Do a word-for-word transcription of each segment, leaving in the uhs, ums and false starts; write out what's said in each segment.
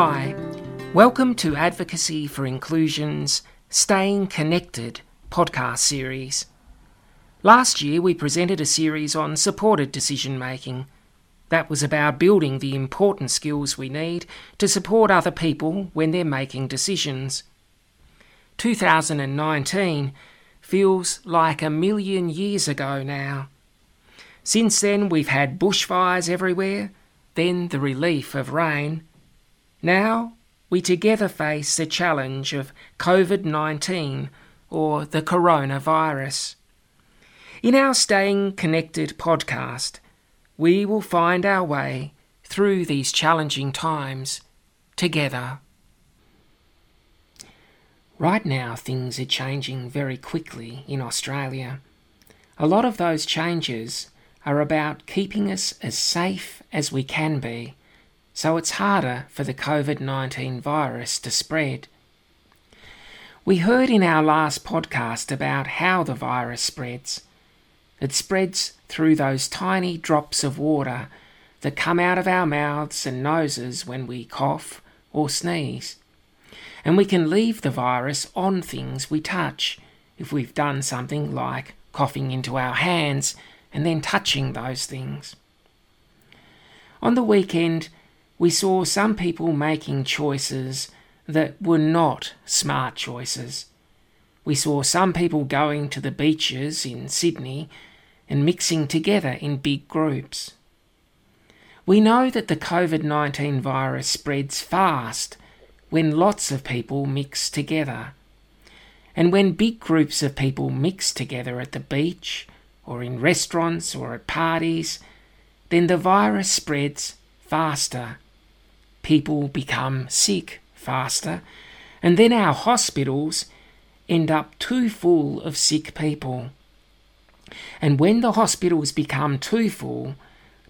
Hi, welcome to Advocacy for Inclusion's Staying Connected podcast series. Last year we presented a series on supported decision making. That was about building the important skills we need to support other people when they're making decisions. two thousand nineteen feels like a million years ago now. Since then we've had bushfires everywhere, then the relief of rain. Now we together face the challenge of COVID nineteen or the coronavirus. In our Staying Connected podcast, we will find our way through these challenging times together. Right now, things are changing very quickly in Australia. A lot of those changes are about keeping us as safe as we can be, so it's harder for the COVID nineteen virus to spread. We heard in our last podcast about how the virus spreads. It spreads through those tiny drops of water that come out of our mouths and noses when we cough or sneeze. And we can leave the virus on things we touch if we've done something like coughing into our hands and then touching those things. On the weekend, we saw some people making choices that were not smart choices. We saw some people going to the beaches in Sydney and mixing together in big groups. We know that the COVID nineteen virus spreads fast when lots of people mix together. And when big groups of people mix together at the beach or in restaurants or at parties, then the virus spreads faster. People become sick faster, and then our hospitals end up too full of sick people. And when the hospitals become too full,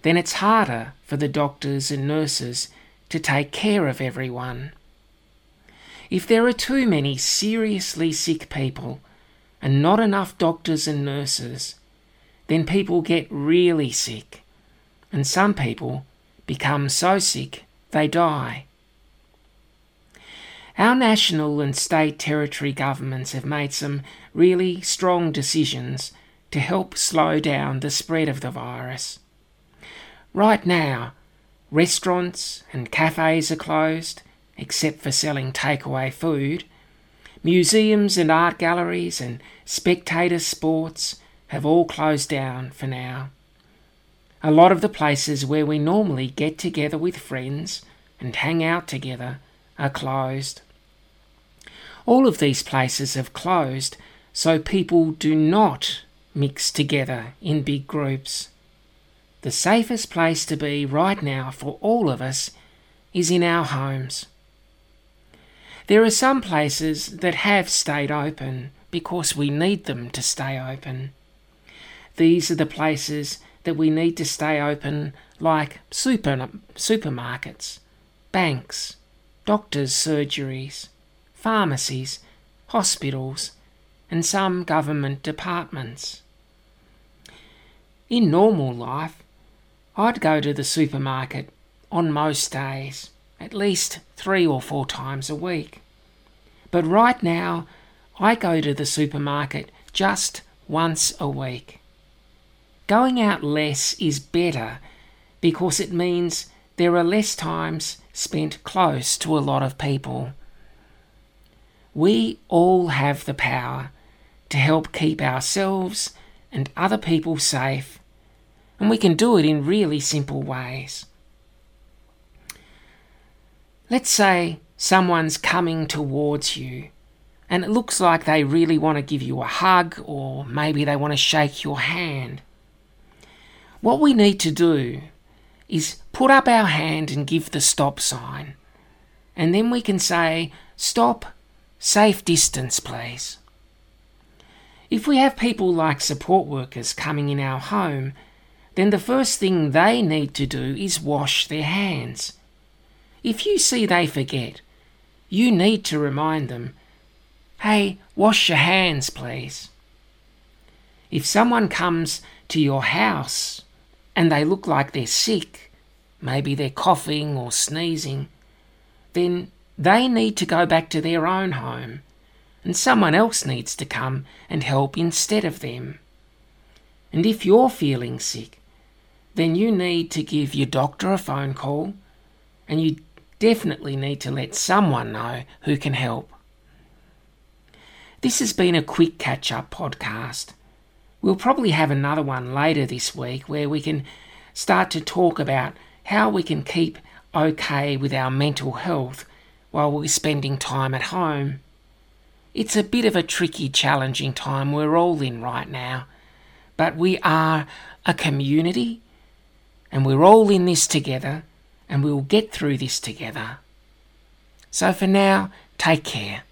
then it's harder for the doctors and nurses to take care of everyone. If there are too many seriously sick people and not enough doctors and nurses, then people get really sick, and some people become so sick they die. Our national and state territory governments have made some really strong decisions to help slow down the spread of the virus. Right now, restaurants and cafes are closed, except for selling takeaway food. Museums and art galleries and spectator sports have all closed down for now. A lot of the places where we normally get together with friends and hang out together are closed. All of these places have closed so people do not mix together in big groups. The safest place to be right now for all of us is in our homes. There are some places that have stayed open because we need them to stay open. These are the places that we need to stay open, like super, supermarkets, banks, doctors' surgeries, pharmacies, hospitals, and some government departments. In normal life, I'd go to the supermarket on most days, at least three or four times a week. But right now, I go to the supermarket just once a week. Going out less is better because it means there are less times spent close to a lot of people. We all have the power to help keep ourselves and other people safe, and we can do it in really simple ways. Let's say someone's coming towards you and it looks like they really want to give you a hug, or maybe they want to shake your hand. What we need to do is put up our hand and give the stop sign, and then we can say, "Stop, safe distance please." If we have people like support workers coming in our home, then the first thing they need to do is wash their hands. If you see they forget, you need to remind them, "Hey, wash your hands, please." If someone comes to your house and they look like they're sick, maybe they're coughing or sneezing, then they need to go back to their own home, and someone else needs to come and help instead of them. And if you're feeling sick, then you need to give your doctor a phone call, and you definitely need to let someone know who can help. This has been a quick catch-up podcast. We'll probably have another one later this week where we can start to talk about how we can keep okay with our mental health while we're spending time at home. It's a bit of a tricky, challenging time we're all in right now, but we are a community and we're all in this together and we'll get through this together. So for now, take care.